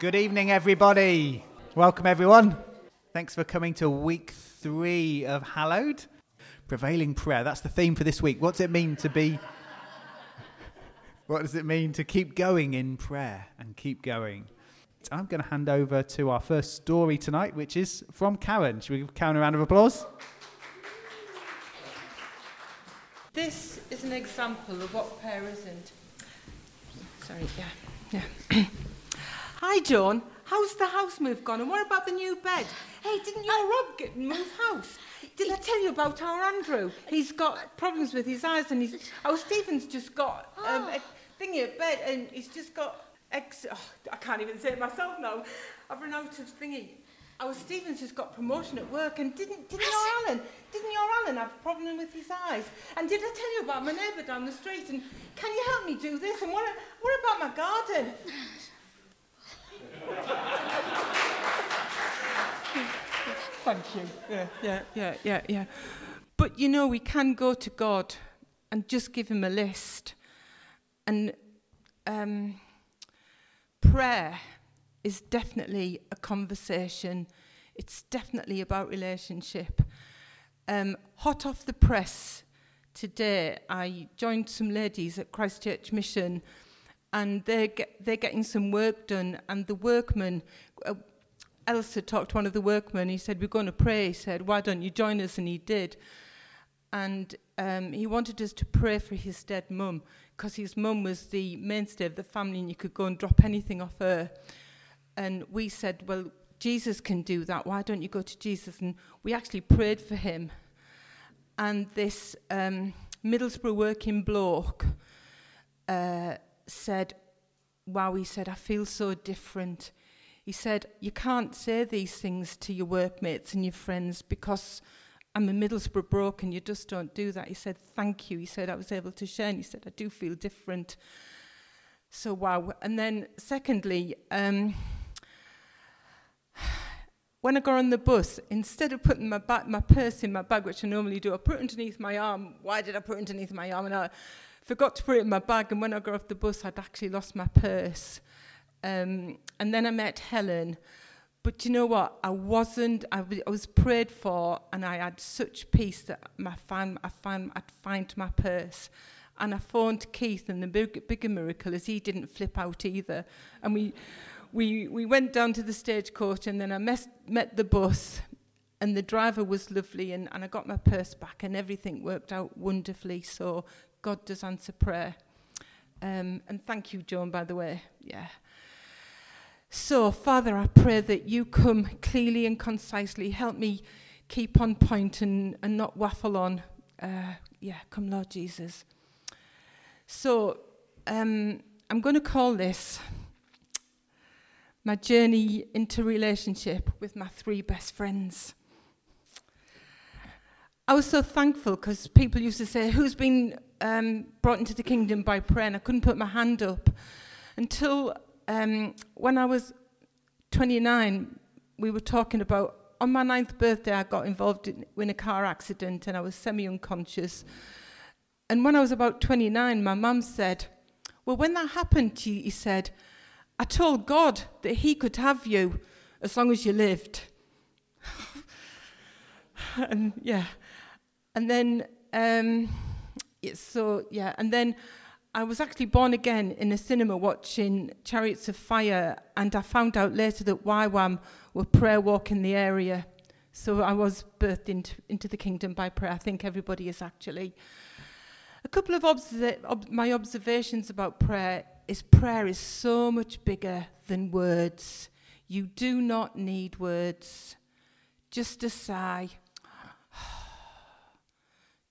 Good evening, everybody. Welcome, everyone. Thanks for coming to week 3 of Hallowed. Prevailing prayer, that's the theme for this week. What's it mean to be... What does it mean to keep going in prayer and keep going? I'm going to hand over to our first story tonight, which is from Karen. Should we give Karen a round of applause? This is an example of what prayer isn't. Sorry, yeah. Hi, John. How's the house move gone? And what about the new bed? Hey, didn't your Rob move house? Did I tell you about our Andrew? He's got problems with his eyes, and Stephen's just got a thingy at bed, and he's just got... I can't even say it myself now. I've run out of thingy. Our Stephen's just got promotion at work, and didn't your Alan have a problem with his eyes? And did I tell you about my neighbour down the street? And can you help me do this? And what about my garden? Thank you. Yeah. But you know, we can go to God and just give him a list. And prayer is definitely a conversation. It's definitely about relationship. Hot off the press today, I joined some ladies at Christchurch Mission, and they're getting some work done. And the workman, Elsa talked to one of the workmen. He said, "We're going to pray." He said, "Why don't you join us?" And he did. And he wanted us to pray for his dead mum, because his mum was the mainstay of the family, and you could go and drop anything off her. And we said, well, Jesus can do that. Why don't you go to Jesus? And we actually prayed for him. And this Middlesbrough working bloke said, wow, he said, I feel so different. He said, you can't say these things to your workmates and your friends, because... I'm a Middlesbrough broke, and you just don't do that. He said, thank you. He said, I was able to share, and he said, I do feel different. So, wow. And then, secondly, when I got on the bus, instead of putting my purse in my bag, which I normally do, I put it underneath my arm. Why did I put it underneath my arm? And I forgot to put it in my bag, and when I got off the bus, I'd actually lost my purse. And then I met Helen. But you know what? I was prayed for, and I had such peace that I'd find my purse. And I phoned Keith, and the bigger miracle is he didn't flip out either. And we went down to the stagecoach, and then I met the bus, and the driver was lovely, and I got my purse back, and everything worked out wonderfully. So God does answer prayer. And thank you, Joan, by the way. Yeah. So, Father, I pray that you come clearly and concisely. Help me keep on point and not waffle on. Come, Lord Jesus. So, I'm going to call this my journey into relationship with my 3 best friends. I was so thankful, because people used to say, who's been brought into the kingdom by prayer? And I couldn't put my hand up until... when I was 29, we were talking about, on my 9th birthday, I got involved in a car accident, and I was semi-unconscious. And when I was about 29, my mum said, well, when that happened, he said, I told God that he could have you as long as you lived. And yeah. And then, and then... I was actually born again in a cinema watching Chariots of Fire, and I found out later that YWAM were prayer walk in the area. So I was birthed into the kingdom by prayer. I think everybody is actually. A couple of my observations about prayer is so much bigger than words. You do not need words. Just a sigh.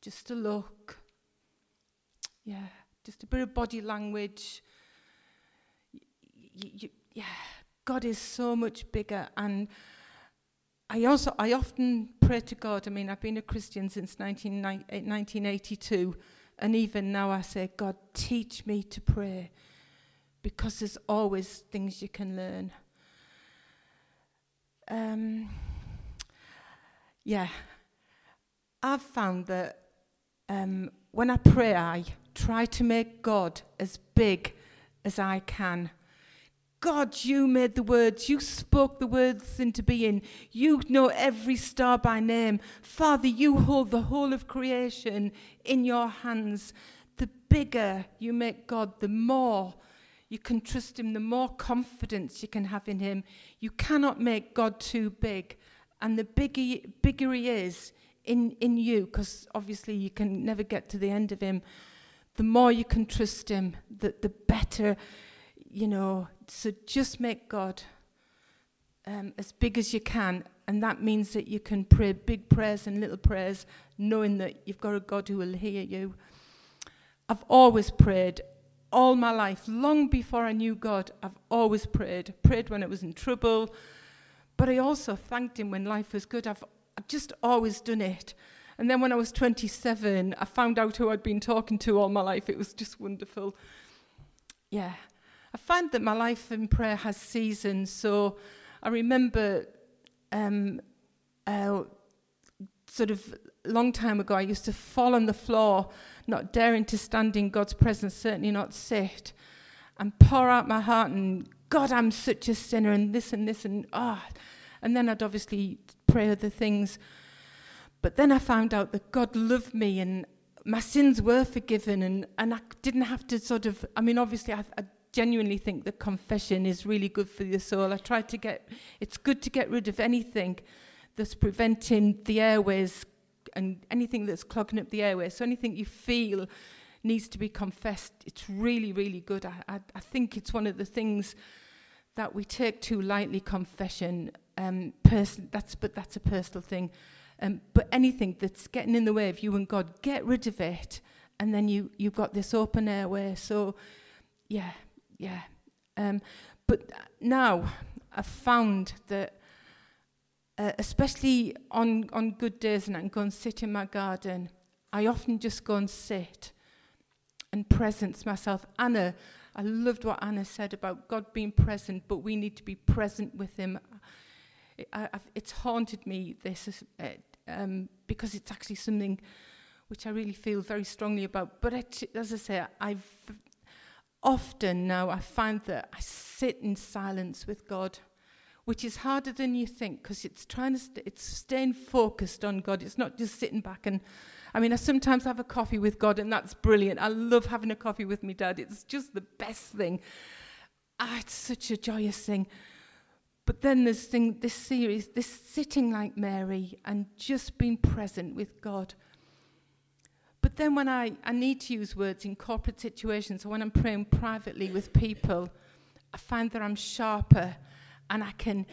Just a look. Yeah. Just a bit of body language. God is so much bigger. And I often pray to God. I mean, I've been a Christian since 1982. And even now I say, God, teach me to pray. Because there's always things you can learn. I've found that when I pray, I try to make God as big as I can. God, you made the words. You spoke the words into being. You know every star by name. Father, you hold the whole of creation in your hands. The bigger you make God, the more you can trust him, the more confidence you can have in him. You cannot make God too big. And the bigger he is in you, because obviously you can never get to the end of him, the more you can trust him, the better, you know. So just make God as big as you can, and that means that you can pray big prayers and little prayers, knowing that you've got a God who will hear you. I've always prayed all my life, long before I knew God. I've always prayed when I was in trouble, but I also thanked him when life was good. I've just always done it. And then when I was 27, I found out who I'd been talking to all my life. It was just wonderful. Yeah. I find that my life in prayer has seasons. So I remember sort of a long time ago, I used to fall on the floor, not daring to stand in God's presence, certainly not sit, and pour out my heart and, God, I'm such a sinner, and this and this and ah. Oh. And then I'd obviously pray other things. But then I found out that God loved me and my sins were forgiven, and I didn't have to sort of, I mean, obviously I genuinely think that confession is really good for your soul. It's good to get rid of anything that's preventing the airways and anything that's clogging up the airways. So anything you feel needs to be confessed. It's really, really good. I think it's one of the things that we take too lightly, confession. That's a personal thing. But anything that's getting in the way of you and God, get rid of it, and then you've got this open airway. So, yeah. But now I've found that, especially on good days, and I can go and sit in my garden, I often just go and sit and presence myself. Anna, I loved what Anna said about God being present, but we need to be present with him. It's haunted me, this, because it's actually something which I really feel very strongly about. But as I say, often now I find that I sit in silence with God, which is harder than you think, because it's trying to it's staying focused on God. It's not just sitting back and, I mean, I sometimes have a coffee with God, and that's brilliant. I love having a coffee with my dad. It's just the best thing. It's such a joyous thing. But then there's this series, this sitting like Mary and just being present with God. But then when I need to use words in corporate situations, or when I'm praying privately with people, I find that I'm sharper, and I can,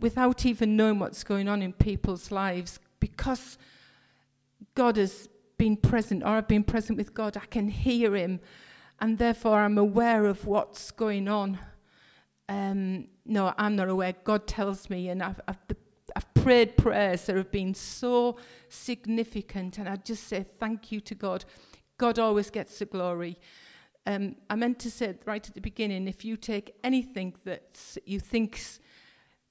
without even knowing what's going on in people's lives, because God has been present, or I've been present with God, I can hear him, and therefore I'm aware of what's going on. No, I'm not aware. God tells me, and I've prayed prayers that have been so significant, and I just say thank you to God. God always gets the glory. I meant to say right at the beginning, if you take anything that you think's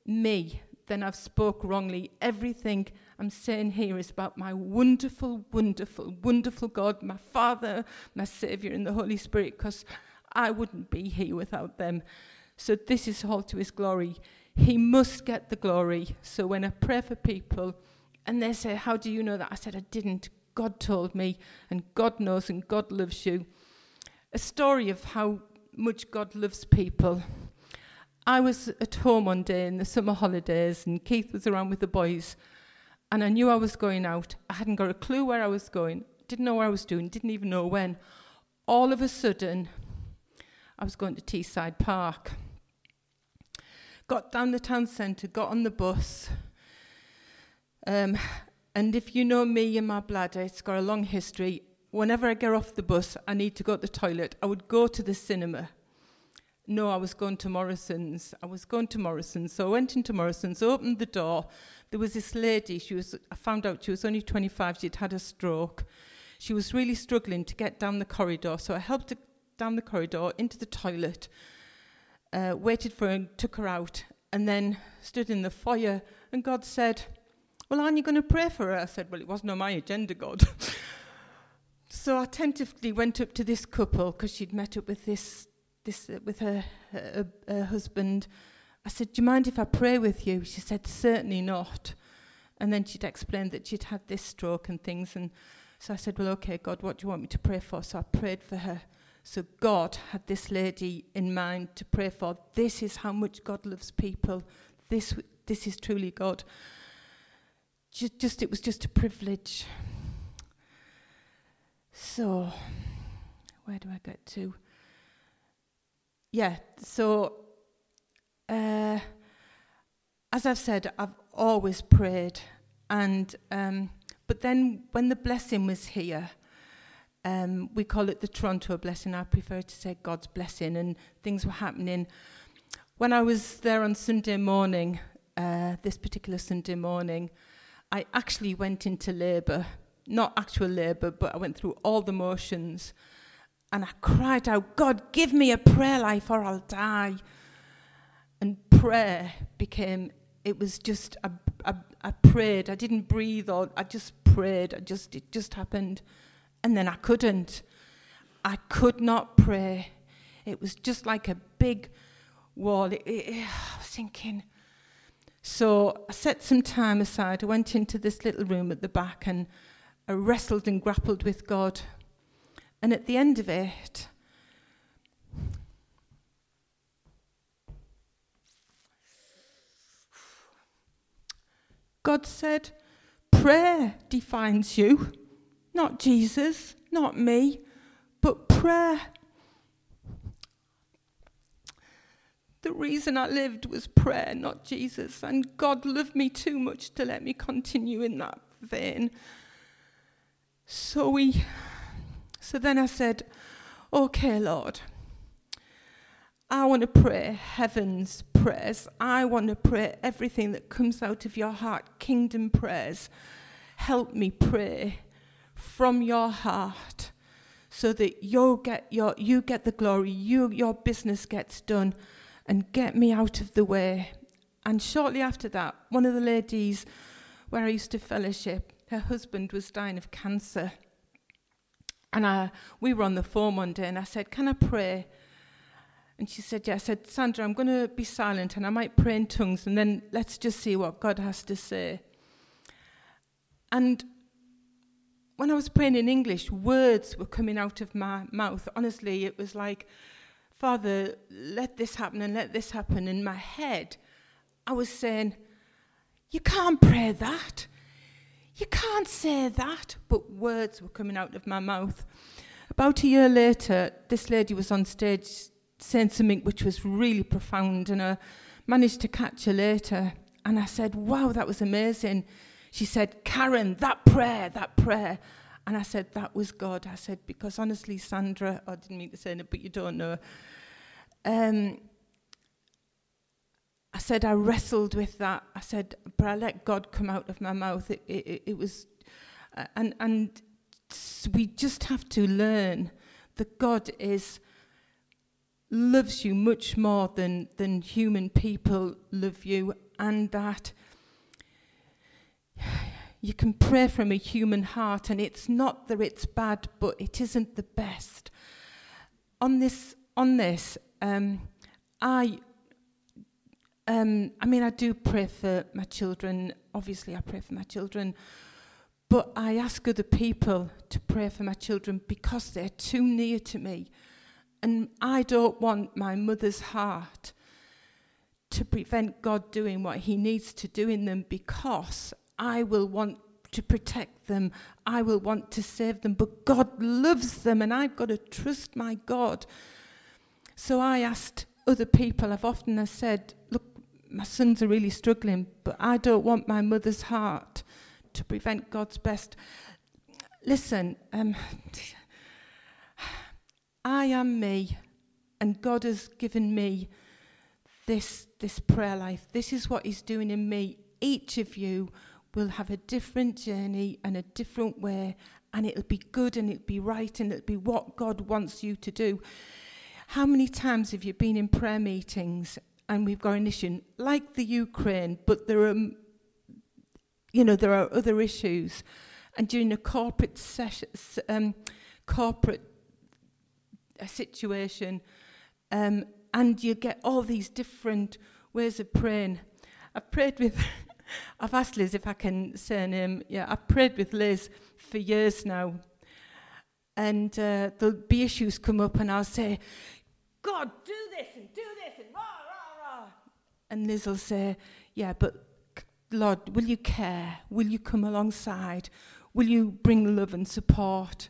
me, then I've spoke wrongly. Everything I'm saying here is about my wonderful, wonderful, wonderful God, my Father, my Saviour, and the Holy Spirit, because I wouldn't be here without them. So this is all to his glory. He must get the glory. So when I pray for people and they say, how do you know that? I said, I didn't. God told me, and God knows, and God loves you. A story of how much God loves people. I was at home one day in the summer holidays, and Keith was around with the boys, and I knew I was going out. I hadn't got a clue where I was going. Didn't know what I was doing. Didn't even know when. All of a sudden, I was going to Teesside Park. Got down the town centre, got on the bus. And if you know me and my bladder, it's got a long history. Whenever I get off the bus, I need to go to the toilet. I would go to the cinema. No, I was going to Morrison's. So I went into Morrison's, opened the door. There was this lady. I found out she was only 25. She'd had a stroke. She was really struggling to get down the corridor. So I helped her down the corridor, into the toilet, waited for her and took her out, and then stood in the foyer, and God said, well, aren't you going to pray for her? I said, well, it wasn't on my agenda, God. So I tentatively went up to this couple, because she'd met up with this this with her husband. I said, do you mind if I pray with you? She said, certainly not. And then she'd explained that she'd had this stroke and things. And so I said, well, okay, God, what do you want me to pray for? So I prayed for her. So God had this lady in mind to pray for. This is how much God loves people. This is truly God. It was just a privilege. So, where do I get to? Yeah, so, as I've said, I've always prayed. And but then when the blessing was here, we call it the Toronto Blessing. I prefer to say God's blessing, and things were happening. When I was there on Sunday morning, this particular Sunday morning, I actually went into labour. Not actual labour, but I went through all the motions. And I cried out, God, give me a prayer life or I'll die. And prayer became, it was just, I prayed. I didn't breathe, or I just prayed. It just happened. And then I couldn't. I could not pray. It was just like a big wall. I was thinking. So I set some time aside. I went into this little room at the back and I wrestled and grappled with God. And at the end of it, God said, prayer defines you, not Jesus, not me, but prayer. The reason I lived was prayer, not Jesus, and God loved me too much to let me continue in that vein. So then I said, okay, Lord, I want to pray heaven's prayers. I want to pray everything that comes out of your heart, kingdom prayers. Help me pray from your heart so that you get the glory, your business gets done, and get me out of the way. And shortly after that, one of the ladies where I used to fellowship, her husband was dying of cancer. And we were on the phone one day, and I said, can I pray? And she said, yeah. I said, Sandra, I'm going to be silent, and I might pray in tongues, and then let's just see what God has to say. And when I was praying in English, words were coming out of my mouth. Honestly, it was like, Father, let this happen and let this happen. In my head, I was saying, you can't pray that. You can't say that, but words were coming out of my mouth. About a year later, this lady was on stage saying something which was really profound, and I managed to catch her later. And I said, wow, that was amazing. She said, Karen, that prayer. And I said, that was God. I said, because honestly, Sandra, I didn't mean to say it, but you don't know. I said, I wrestled with that. I said, but I let God come out of my mouth. It was, and we just have to learn that God loves you much more than human people love you, and that you can pray from a human heart, and it's not that it's bad, but it isn't the best. I do pray for my children. Obviously, I pray for my children. But I ask other people to pray for my children because they're too near to me. And I don't want my mother's heart to prevent God doing what he needs to do in them, because I will want to protect them. I will want to save them. But God loves them, and I've got to trust my God. So I asked other people. I've said, look, my sons are really struggling, but I don't want my mother's heart to prevent God's best. Listen, I am me, and God has given me this prayer life. This is what he's doing in me. Each of you will have a different journey and a different way, and it'll be good, and it'll be right, and it'll be what God wants you to do. How many times have you been in prayer meetings? And we've got an issue like the Ukraine, but there are other issues. And during a corporate situation, And you get all these different ways of praying. I've prayed with, I've asked Liz if I can say her name. Yeah, I've prayed with Liz for years now. And there'll be issues come up and I'll say, God, do this and rah, rah, rah. And Liz will say, yeah, but Lord, will you care? Will you come alongside? Will you bring love and support?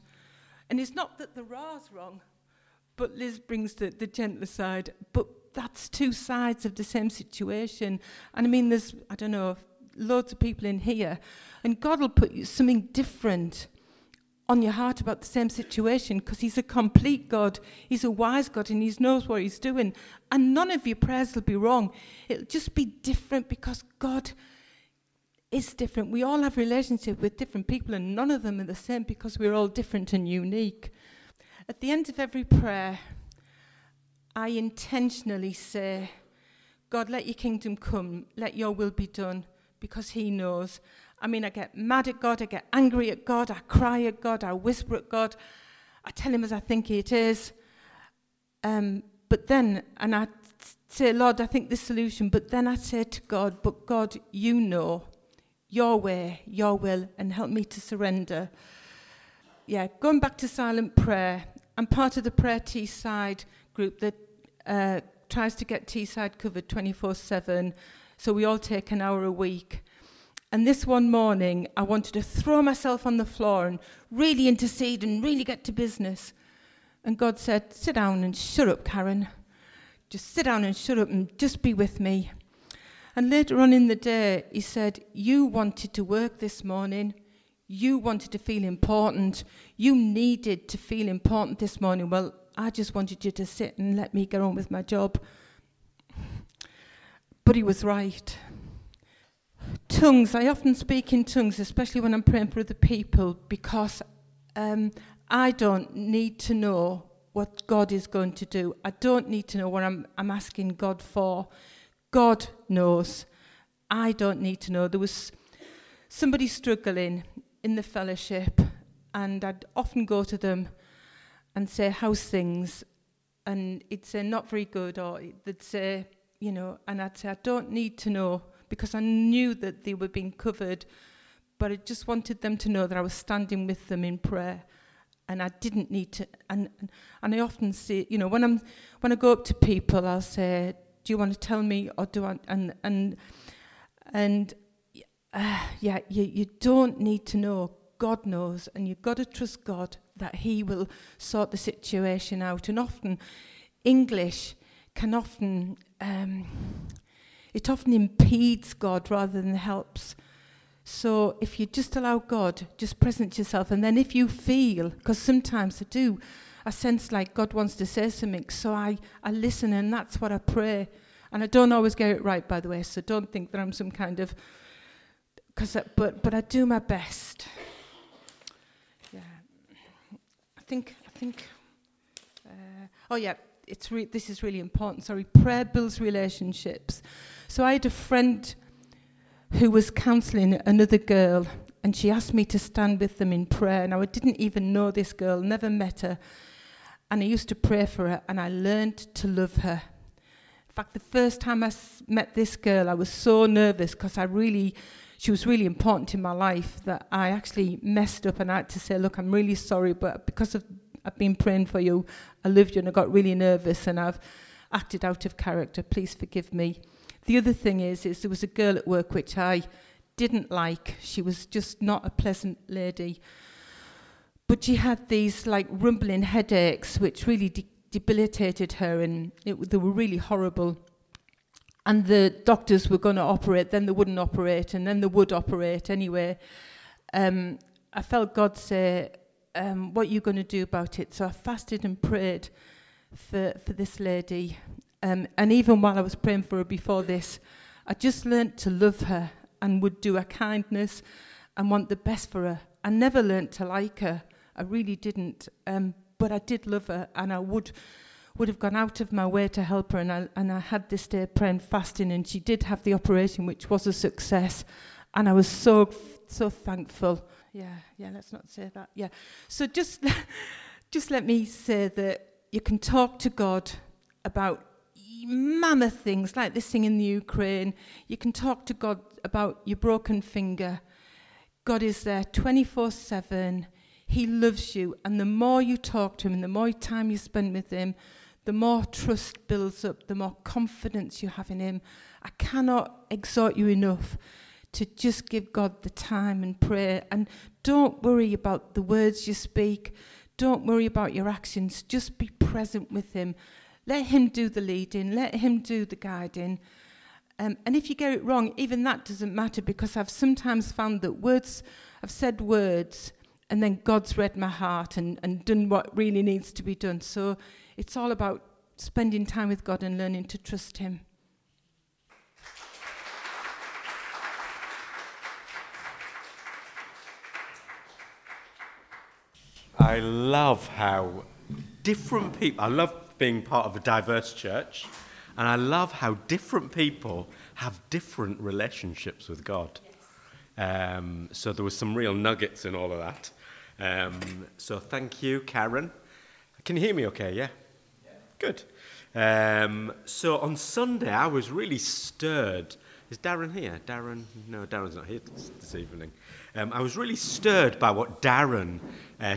And it's not that the rah's wrong, but Liz brings the gentler side. But that's two sides of the same situation. And I mean, there's, I don't know, loads of people in here. And God will put you something different on your heart about the same situation, because he's a complete God. He's a wise God and he knows what he's doing. And none of your prayers will be wrong. It'll just be different because God is different. We all have relationship with different people and none of them are the same because we're all different and unique. At the end of every prayer, I intentionally say, God, let your kingdom come, let your will be done, because he knows. I mean, I get mad at God, I get angry at God, I cry at God, I whisper at God, I tell him as I think it is. But then, and I say, Lord, I think this solution, but then I say to God, but God, you know, your way, your will, and help me to surrender. Yeah, going back to silent prayer. I'm part of the Prayer Tea Side group that tries to get Teesside covered 24/7, so we all take an hour a week. And this one morning, I wanted to throw myself on the floor and really intercede and really get to business. And God said, sit down and shut up, Karen. Just sit down and shut up and just be with me. And later on in the day, he said, you wanted to work this morning. You wanted to feel important. You needed to feel important this morning. Well, I just wanted you to sit and let me get on with my job. But he was right. Tongues. I often speak in tongues, especially when I'm praying for other people, because I don't need to know what God is going to do. I don't need to know what I'm asking God for. God knows. I don't need to know. There was somebody struggling in the fellowship, and I'd often go to them and say, how's things? And it'd say, not very good, or they'd say, you know, and I'd say, I don't need to know, because I knew that they were being covered, but I just wanted them to know that I was standing with them in prayer, and I didn't need to, and I often say, you know, when I go up to people, I'll say, do you want to tell me, or do I, yeah, you don't need to know. God knows, and you've got to trust God that he will sort the situation out. And often, English can often, it often impedes God rather than helps. So if you just allow God, just present yourself, and then if you feel, because sometimes I sense like God wants to say something, so I listen, and that's what I pray. And I don't always get it right, by the way, so don't think that I'm some kind of, But I do my best. Yeah, I think. This is really important. Sorry, prayer builds relationships. So I had a friend who was counselling another girl, and she asked me to stand with them in prayer. Now I didn't even know this girl, never met her, and I used to pray for her, and I learned to love her. In fact, the first time I met this girl, I was so nervous because she was really important in my life, that I actually messed up and I had to say, look, I'm really sorry, but because I've been praying for you, I loved you and I got really nervous and I've acted out of character. Please forgive me. The other thing is there was a girl at work which I didn't like. She was just not a pleasant lady. But she had these like rumbling headaches which really debilitated her, and they were really horrible. And the doctors were going to operate, then they wouldn't operate, and then they would operate anyway. I felt God say, what are you going to do about it? So I fasted and prayed for this lady. And even while I was praying for her before this, I just learnt to love her and would do her kindness and want the best for her. I never learnt to like her. I really didn't. But I did love her, and I would have gone out of my way to help her, and I had this day praying, fasting, and she did have the operation, which was a success, and I was so thankful. Yeah, let's not say that. Yeah, so just let me say that you can talk to God about mammoth things like this thing in the Ukraine. You can talk to God about your broken finger. God is there 24/7. He loves you, and the more you talk to him, the more time you spend with him, the more trust builds up, the more confidence you have in him. I cannot exhort you enough to just give God the time and prayer. And don't worry about the words you speak. Don't worry about your actions. Just be present with him. Let him do the leading. Let him do the guiding. And if you get it wrong, even that doesn't matter, because I've sometimes found that I've said words, and then God's read my heart and done what really needs to be done. So it's all about spending time with God and learning to trust him. I love how different people... I love being part of a diverse church, and I love how different people have different relationships with God. Yes. So there was some real nuggets in all of that. So thank you, Karen. Can you hear me okay, yeah? Yeah. Good. So on Sunday, I was really stirred. Is Darren here? Darren? No, Darren's not here this evening. I was really stirred by what Darren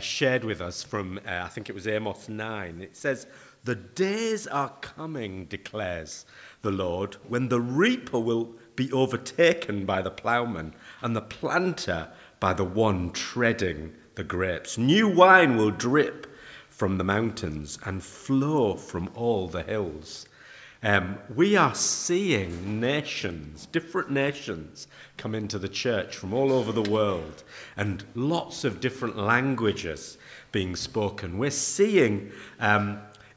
shared with us from, I think it was Amos 9. It says, "The days are coming, declares the Lord, when the reaper will be overtaken by the ploughman and the planter by the one treading the grapes. New wine will drip from the mountains and flow from all the hills." We are seeing nations, different nations, come into the church from all over the world, and lots of different languages being spoken. We're seeing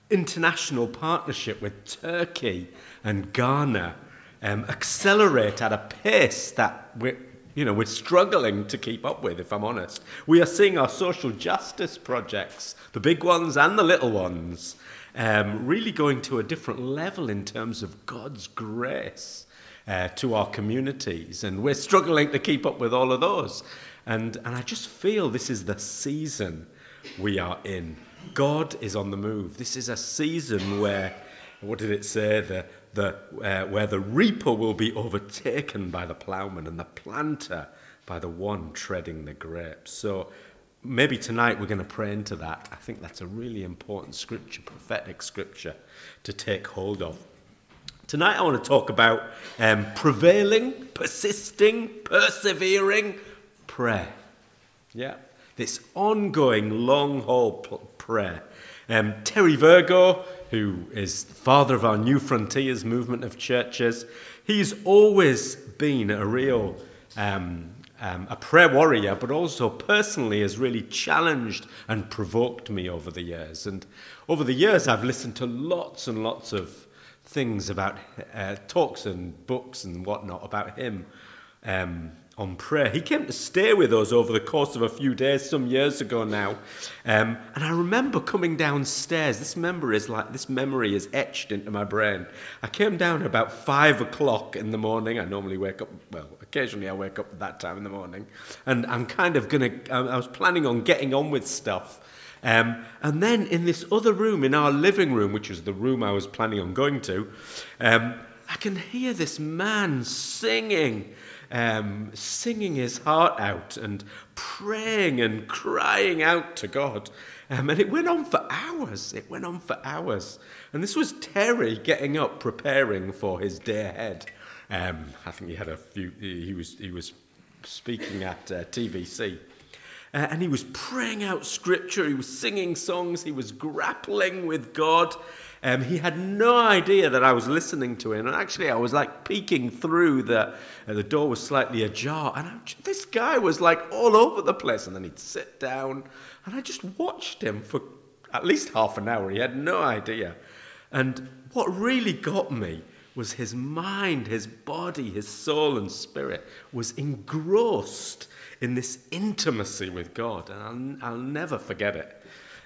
international partnership with Turkey and Ghana accelerate at a pace that we're struggling to keep up with, if I'm honest. We are seeing our social justice projects, the big ones and the little ones, really going to a different level in terms of God's grace to our communities, and we're struggling to keep up with all of those. And I just feel this is the season we are in. God is on the move. This is a season where, what did it say? Where the reaper will be overtaken by the ploughman and the planter by the one treading the grapes. So maybe tonight we're going to pray into that. I think that's a really important scripture, prophetic scripture, to take hold of. Tonight I want to talk about prevailing, persisting, persevering prayer. Yeah, this ongoing long-haul prayer. Terry Virgo, who is the father of our New Frontiers movement of churches, he's always been a real... a prayer warrior, but also personally has really challenged and provoked me over the years. And over the years, I've listened to lots and lots of things about talks and books and whatnot about him on prayer. He came to stay with us over the course of a few days, some years ago now. And I remember coming downstairs. This memory is etched into my brain. I came down about 5:00 in the morning. I normally wake up, occasionally I wake up at that time in the morning, and I'm kind of I was planning on getting on with stuff. And then in this other room, in our living room, which was the room I was planning on going to, I can hear this man singing his heart out and praying and crying out to God. And it went on for hours. And this was Terry getting up, preparing for his day ahead. I think he had a few. He was speaking at TVC, and he was praying out scripture. He was singing songs. He was grappling with God. He had no idea that I was listening to him. And actually, I was like peeking through the door was slightly ajar, and this guy was like all over the place. And then he'd sit down, and I just watched him for at least half an hour. He had no idea. And what really got me was his mind, his body, his soul and spirit was engrossed in this intimacy with God. And I'll never forget it.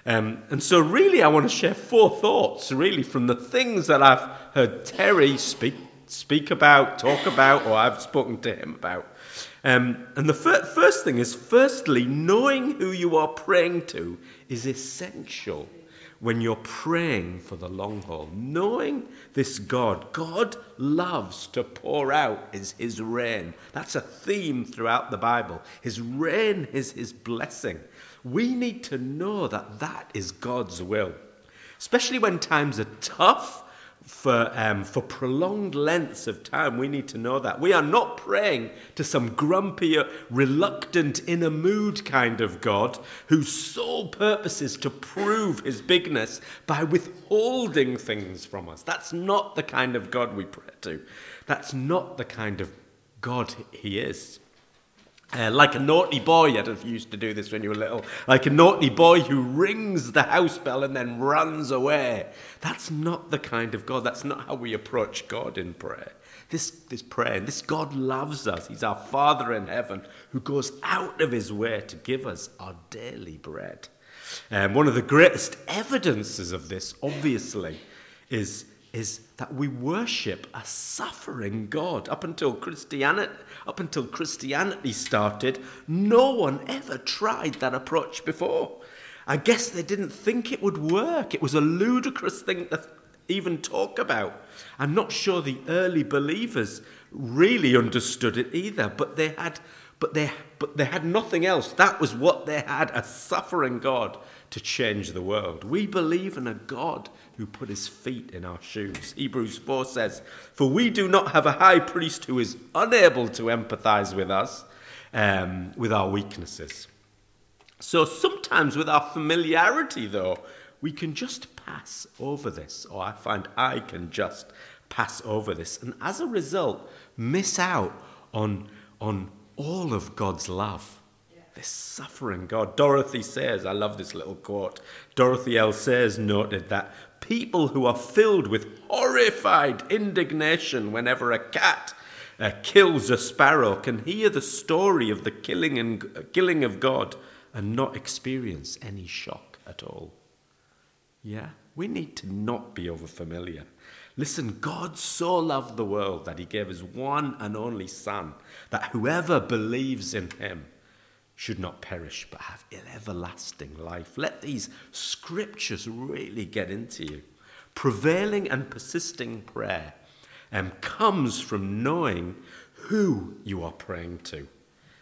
And so really I want to share 4 thoughts, really, from the things that I've heard Terry speak about, talk about, or I've spoken to him about. And the first thing is, firstly, knowing who you are praying to is essential. when you're praying for the long haul, knowing this God. God loves to pour out his rain. That's a theme throughout the Bible. His rain is his blessing. We need to know that that is God's will, especially when times are tough. For prolonged lengths of time, we need to know that. We are not praying to some grumpy, reluctant, in a mood kind of God whose sole purpose is to prove his bigness by withholding things from us. That's not the kind of God we pray to. That's not the kind of God he is. Like a naughty boy, I don't know if you used to do this when you were little, like a naughty boy who rings the house bell and then runs away. That's not the kind of God. That's not how we approach God in prayer. This prayer, and this God loves us. He's our Father in heaven who goes out of his way to give us our daily bread. And one of the greatest evidences of this, obviously, is that we worship a suffering God. Up until Christianity started, no one ever tried that approach before. I guess they didn't think it would work. It was a ludicrous thing to even talk about. I'm not sure the early believers really understood it either, but they had nothing else. That was what they had, a suffering God to change the world. We believe in a God who put his feet in our shoes. Hebrews 4 says, "For we do not have a high priest who is unable to empathize with us, with our weaknesses." So sometimes with our familiarity, though, we can just pass over this, or I find I can just pass over this, and as a result, miss out on all of God's love. This suffering God. Dorothy Sayers, I love this little quote. Dorothy L. Sayers noted that people who are filled with horrified indignation whenever a cat kills a sparrow can hear the story of the killing of God and not experience any shock at all. Yeah, we need to not be overfamiliar. Listen, God so loved the world that he gave his one and only Son, that whoever believes in him should not perish, but have an everlasting life. Let these scriptures really get into you. Prevailing and persisting prayer comes from knowing who you are praying to.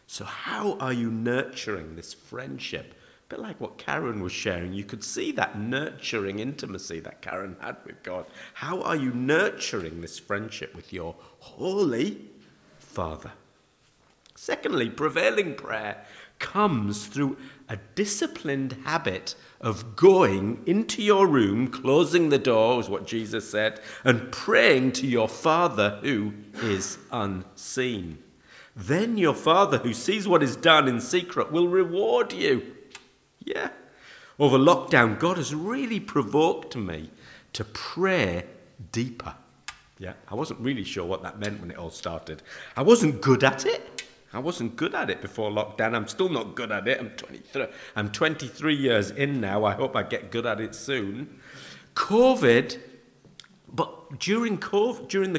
So how are you nurturing this friendship? A bit like what Karen was sharing, you could see that nurturing intimacy that Karen had with God. How are you nurturing this friendship with your Holy Father? Secondly, prevailing prayer comes through a disciplined habit of going into your room, closing the door, is what Jesus said, and praying to your Father who is unseen. Then your Father who sees what is done in secret will reward you. Yeah. Over lockdown, God has really provoked me to pray deeper. Yeah, I wasn't really sure what that meant when it all started. I wasn't good at it. I wasn't good at it before lockdown. I'm still not good at it. I'm 23 years in now. I hope I get good at it soon. But during the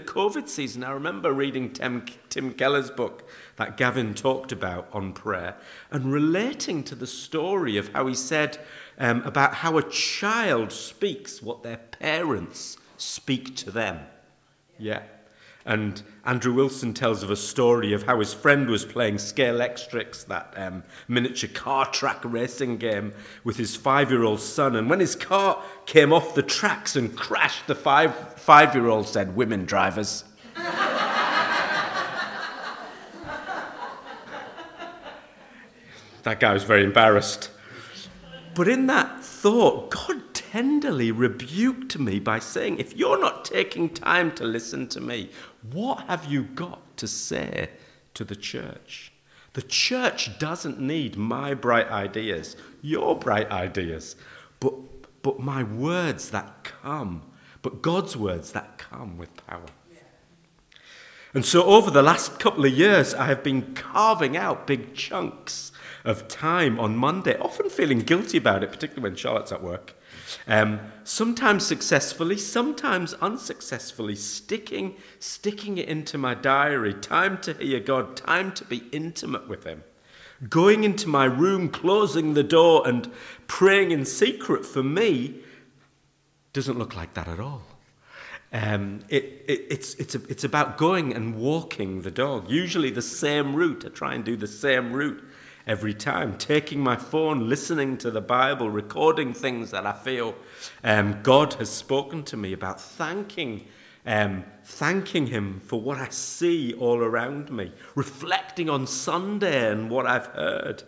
COVID season, I remember reading Tim Keller's book that Gavin talked about on prayer and relating to the story of how he said about how a child speaks what their parents speak to them. Yeah. And Andrew Wilson tells of a story of how his friend was playing Scalextrix, that miniature car track racing game, with his 5-year-old son. And when his car came off the tracks and crashed, the five-year-old said, "Women drivers." That guy was very embarrassed. But in that thought, God tenderly rebuked me by saying, if you're not taking time to listen to me, what have you got to say to the church? The church doesn't need my bright ideas, your bright ideas, but my words that come, but God's words that come with power. Yeah. And so over the last couple of years, I have been carving out big chunks of time on Monday, often feeling guilty about it, particularly when Charlotte's at work. Sometimes successfully, sometimes unsuccessfully, sticking it into my diary. Time to hear God, time to be intimate with him. Going into my room, closing the door and praying in secret for me doesn't look like that at all. It's about going and walking the dog, usually the same route. I try and do the same route every time, taking my phone, listening to the Bible, recording things that I feel God has spoken to me about, thanking him for what I see all around me, reflecting on Sunday and what I've heard,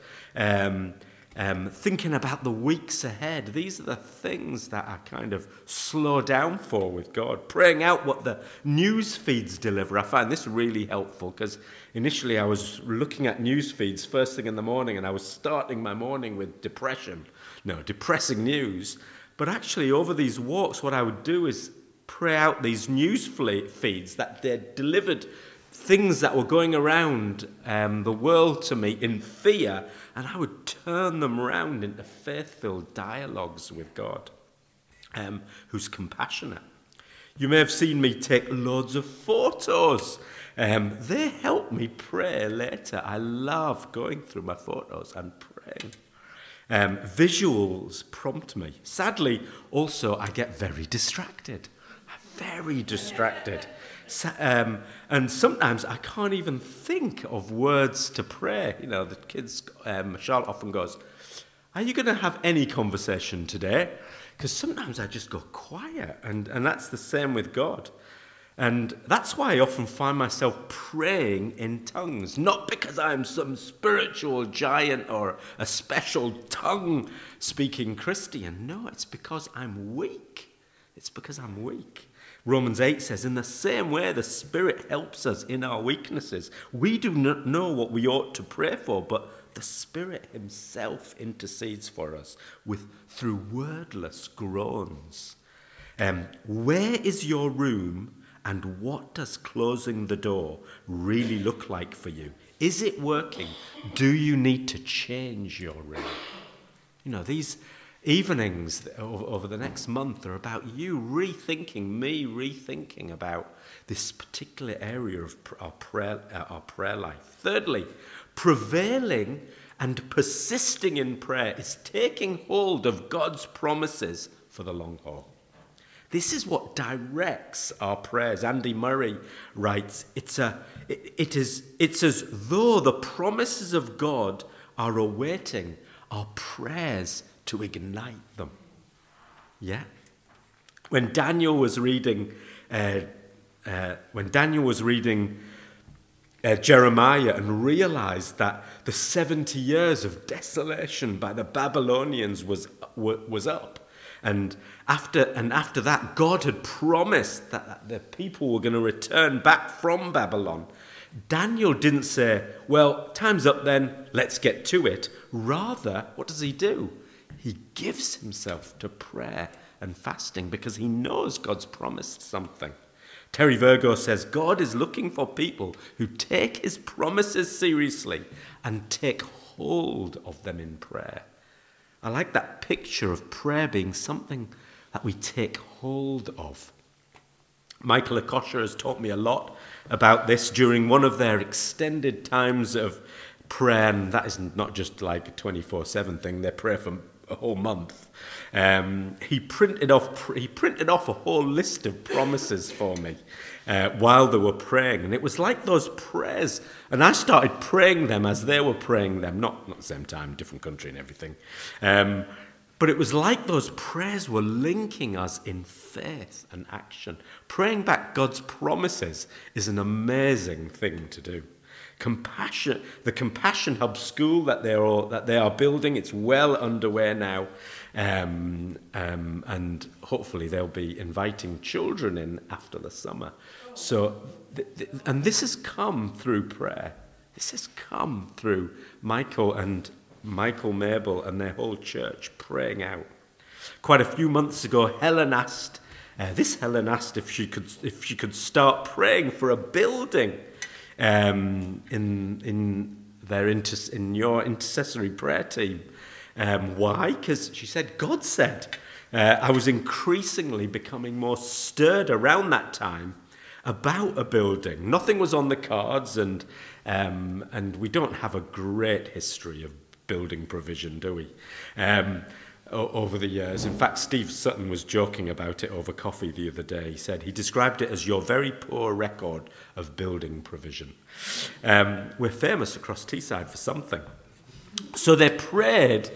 thinking about the weeks ahead. These are the things that I kind of slow down for with God, praying out what the news feeds deliver. I find this really helpful because initially I was looking at news feeds first thing in the morning and I was starting my morning with depressing news. But actually over these walks, what I would do is pray out these news feeds that they delivered things that were going around the world to me in fear, and I would turn them around into faith-filled dialogues with God, who's compassionate. You may have seen me take loads of photos. They help me pray later. I love going through my photos and praying. Visuals prompt me. Sadly, also, I get very distracted. And sometimes I can't even think of words to pray. You know, the kids, Charlotte often goes, "Are you going to have any conversation today?" Because sometimes I just go quiet, and that's the same with God. And that's why I often find myself praying in tongues, not because I'm some spiritual giant or a special tongue-speaking Christian. No, it's because I'm weak. Romans 8 says, in the same way, the Spirit helps us in our weaknesses. We do not know what we ought to pray for, but the Spirit himself intercedes for us through wordless groans. Where is your room, and what does closing the door really look like for you? Is it working? Do you need to change your room? You know, these evenings over the next month are about you rethinking about this particular area of our prayer life. Thirdly, prevailing and persisting in prayer is taking hold of God's promises for the long haul. This is what directs our prayers. Andy Murray writes, "It's as though the promises of God are awaiting our prayers to ignite them." Yeah. When Daniel was reading Jeremiah and realized that the 70 years of desolation by the Babylonians was up, and after that, God had promised that the people were going to return back from Babylon. Daniel didn't say, "Well, time's up then, let's get to it." Rather, what does he do? He gives himself to prayer and fasting because he knows God's promised something. Terry Virgo says, God is looking for people who take his promises seriously and take hold of them in prayer. I like that picture of prayer being something that we take hold of. Michael Akosha has taught me a lot about this during one of their extended times of prayer, and that is not just like a 24/7 thing. They pray for a whole month. He printed off a whole list of promises for me while they were praying, and it was like those prayers, and I started praying them as they were praying them, not the same time, different country and everything, but it was like those prayers were linking us in faith and action. Praying back God's promises is an amazing thing to do. Compassion, the Compassion Hub School that they are building, it's well underway now, and hopefully they'll be inviting children in after the summer. So, and this has come through prayer. This has come through Michael Mabel and their whole church praying out. Quite a few months ago, Helen asked if she could start praying for a building. In your intercessory prayer team. Why? Because she said, God said, I was increasingly becoming more stirred around that time about a building. Nothing was on the cards, and we don't have a great history of building provision, do we? over the years. In fact, Steve Sutton was joking about it over coffee the other day. He said he described it as your very poor record of building provision. We're famous across Teesside for something. So they prayed,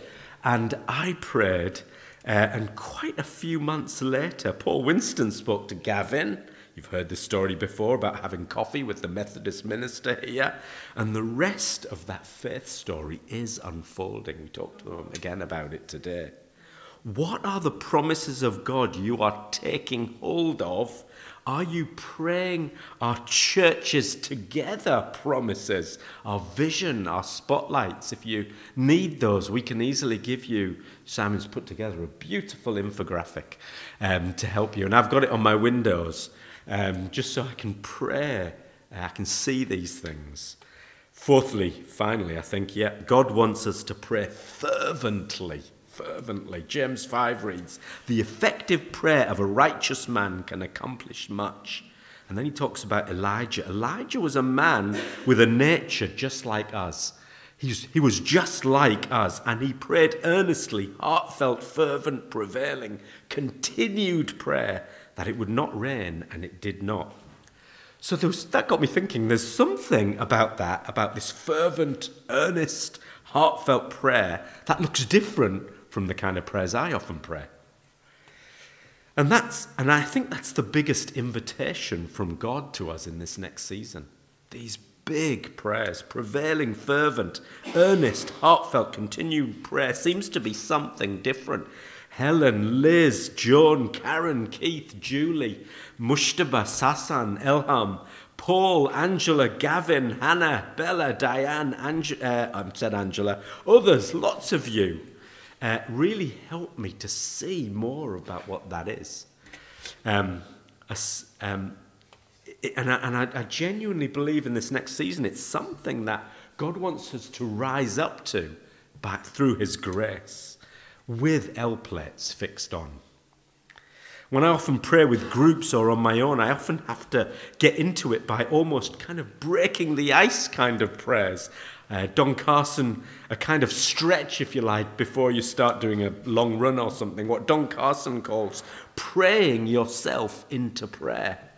and I prayed, and quite a few months later, Paul Winston spoke to Gavin. You've heard this story before about having coffee with the Methodist minister here. And the rest of that faith story is unfolding. We talked to them again about it today. What are the promises of God you are taking hold of? Are you praying our churches together promises, our vision, our spotlights? If you need those, we can easily give you. Simon's put together a beautiful infographic to help you. And I've got it on my windows just so I can pray. I can see these things. Fourthly, finally, I think, yeah, God wants us to pray fervently. Fervently. James 5 reads, the effective prayer of a righteous man can accomplish much. And then he talks about Elijah. Elijah was a man with a nature just like us. He was just like us, and he prayed earnestly, heartfelt, fervent, prevailing, continued prayer that it would not rain, and it did not. So that got me thinking, there's something about that, about this fervent, earnest, heartfelt prayer that looks different from the kind of prayers I often pray. And I think that's the biggest invitation from God to us in this next season. These big prayers, prevailing, fervent, earnest, heartfelt, continued prayer seems to be something different. Helen, Liz, Joan, Karen, Keith, Julie, Mushtaba, Sasan, Elham, Paul, Angela, Gavin, Hannah, Bella, Diane, Angela, others, lots of you. Really helped me to see more about what that is. I genuinely believe in this next season it's something that God wants us to rise up to back through his grace with L-plates fixed on. When I often pray with groups or on my own, I often have to get into it by almost kind of breaking the ice kind of prayers. Don Carson, a kind of stretch, if you like, before you start doing a long run or something, what Don Carson calls praying yourself into prayer.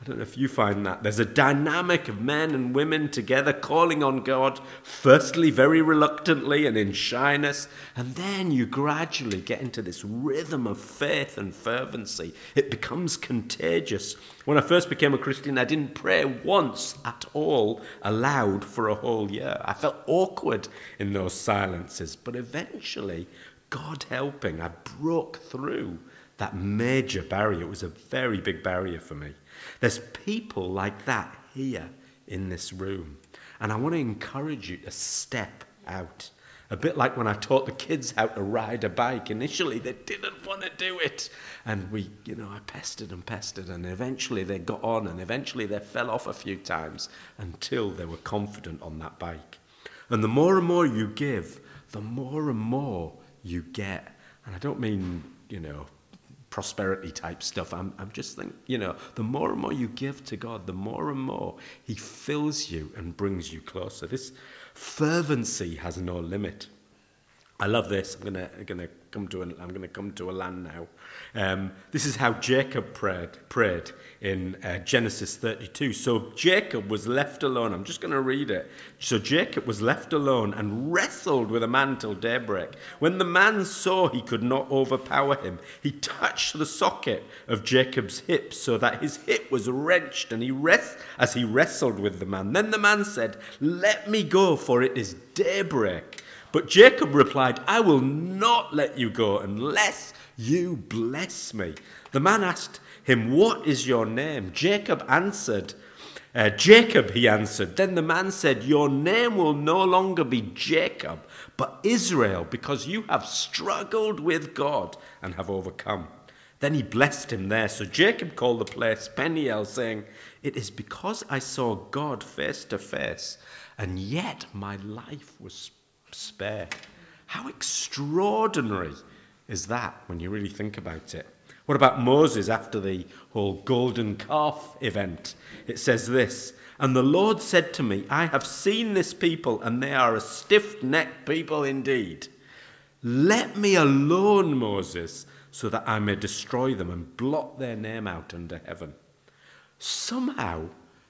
I don't know if you find that. There's a dynamic of men and women together calling on God, firstly very reluctantly and in shyness, and then you gradually get into this rhythm of faith and fervency. It becomes contagious. When I first became a Christian, I didn't pray once at all aloud for a whole year. I felt awkward in those silences, but eventually, God helping, I broke through that major barrier. It was a very big barrier for me. There's people like that here in this room. And I want to encourage you to step out. A bit like when I taught the kids how to ride a bike. Initially, they didn't want to do it. And I pestered. And eventually they got on. And eventually they fell off a few times until they were confident on that bike. And the more and more you give, the more and more you get. And I don't mean, prosperity type stuff. I'm just thinking, the more and more you give to God, the more and more he fills you and brings you closer. This fervency has no limit. I love this. I'm going to come to a land now. This is how Jacob prayed in Genesis 32. So Jacob was left alone. I'm just going to read it. So Jacob was left alone and wrestled with a man till daybreak. When the man saw he could not overpower him, he touched the socket of Jacob's hip so that his hip was wrenched, and as he wrestled with the man. Then the man said, "Let me go, for it is daybreak." But Jacob replied, "I will not let you go unless you bless me." The man asked him, "What is your name?" Jacob, he answered. Then the man said, "Your name will no longer be Jacob, but Israel, because you have struggled with God and have overcome." Then he blessed him there. So Jacob called the place Peniel, saying, "It is because I saw God face to face, and yet my life was spare." How extraordinary is that when you really think about it? What about Moses after the whole golden calf event? It says this, "And the Lord said to me, I have seen this people, and they are a stiff-necked people indeed." Let me alone, Moses, so that I may destroy them and blot their name out under heaven. Somehow,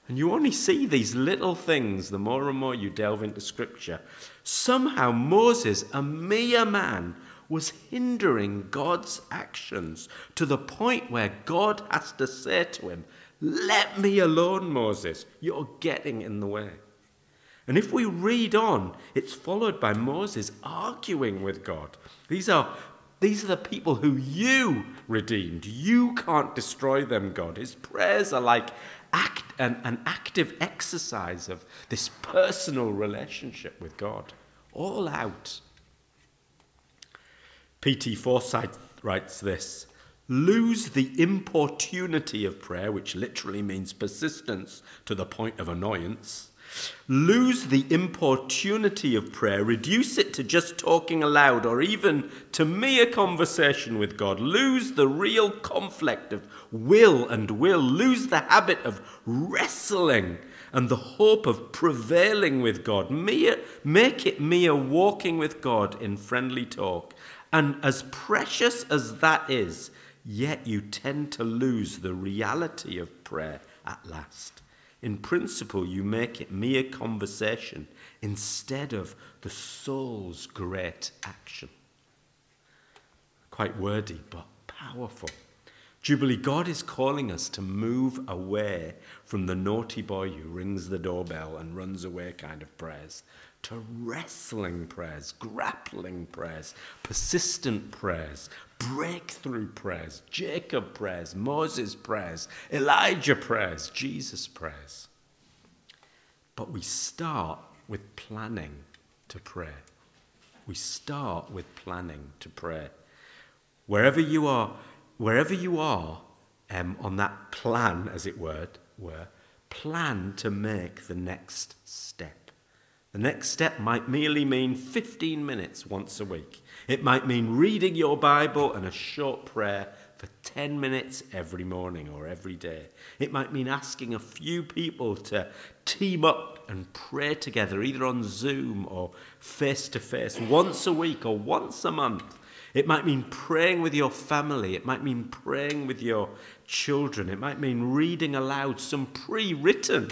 and you only see these little things the more and more you delve into Scripture, somehow Moses, a mere man, was hindering God's actions to the point where God has to say to him, let me alone, Moses, you're getting in the way. And if we read on, it's followed by Moses arguing with God. These are the people who you redeemed. You can't destroy them, God. His prayers are like an active exercise of this personal relationship with God. All out. P.T. Forsyth writes this: lose the importunity of prayer, which literally means persistence to the point of annoyance. Lose the importunity of prayer, reduce it to just talking aloud or even to mere conversation with God. Lose the real conflict of will and will. Lose the habit of wrestling and the hope of prevailing with God. Make it mere walking with God in friendly talk. And as precious as that is, yet you tend to lose the reality of prayer at last. In principle, you make it mere conversation instead of the soul's great action. Quite wordy, but powerful. Jubilee, God is calling us to move away from the naughty boy who rings the doorbell and runs away kind of prayers to wrestling prayers, grappling prayers, persistent prayers, breakthrough prayers, Jacob prayers, Moses prayers, Elijah prayers, Jesus prayers. But we start with planning to pray. We start with planning to pray. Wherever you are, on that plan, as it were, plan to make the next step. The next step might merely mean 15 minutes once a week. It might mean reading your Bible and a short prayer for 10 minutes every morning or every day. It might mean asking a few people to team up and pray together, either on Zoom or face-to-face, once a week or once a month. It might mean praying with your family. It might mean praying with your children. It might mean reading aloud some pre-written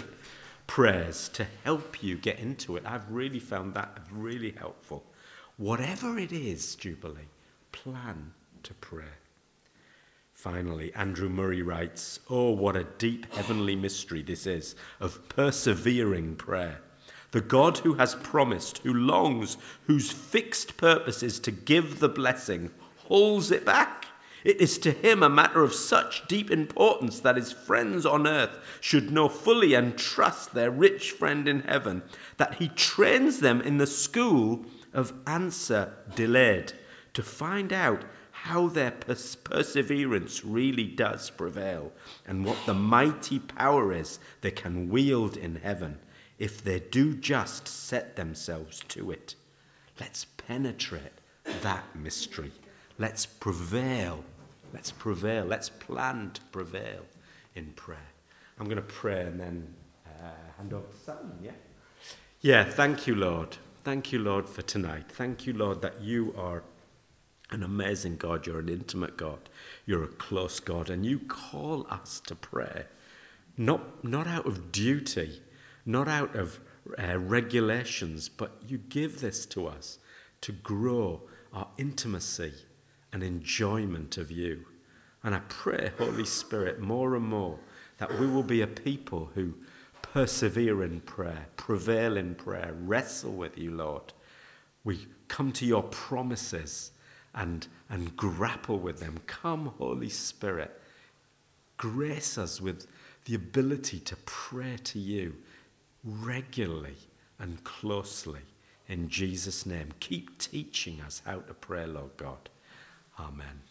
prayers to help you get into it. I've really found that really helpful. Whatever it is, Jubilee, plan to pray. Finally, Andrew Murray writes, oh, what a deep heavenly mystery this is of persevering prayer. The God who has promised, who longs, whose fixed purpose is to give the blessing, holds it back. It is to him a matter of such deep importance that his friends on earth should know fully and trust their rich friend in heaven, that he trains them in the school of answer delayed to find out how their perseverance really does prevail and what the mighty power is they can wield in heaven if they do just set themselves to it. Let's penetrate that mystery. Let's prevail. Let's prevail. Let's plan to prevail in prayer. I'm going to pray and then hand over to Sam, yeah? Yeah, thank you, Lord. Thank you, Lord, for tonight. Thank you, Lord, that you are an amazing God. You're an intimate God. You're a close God. And you call us to pray, not out of duty, not out of regulations, but you give this to us to grow our intimacy and enjoyment of you. And I pray, Holy Spirit, more and more that we will be a people who persevere in prayer, prevail in prayer, wrestle with you, Lord. We come to your promises and grapple with them. Come, Holy Spirit, grace us with the ability to pray to you regularly and closely. In Jesus' name, keep teaching us how to pray, Lord God. Amen.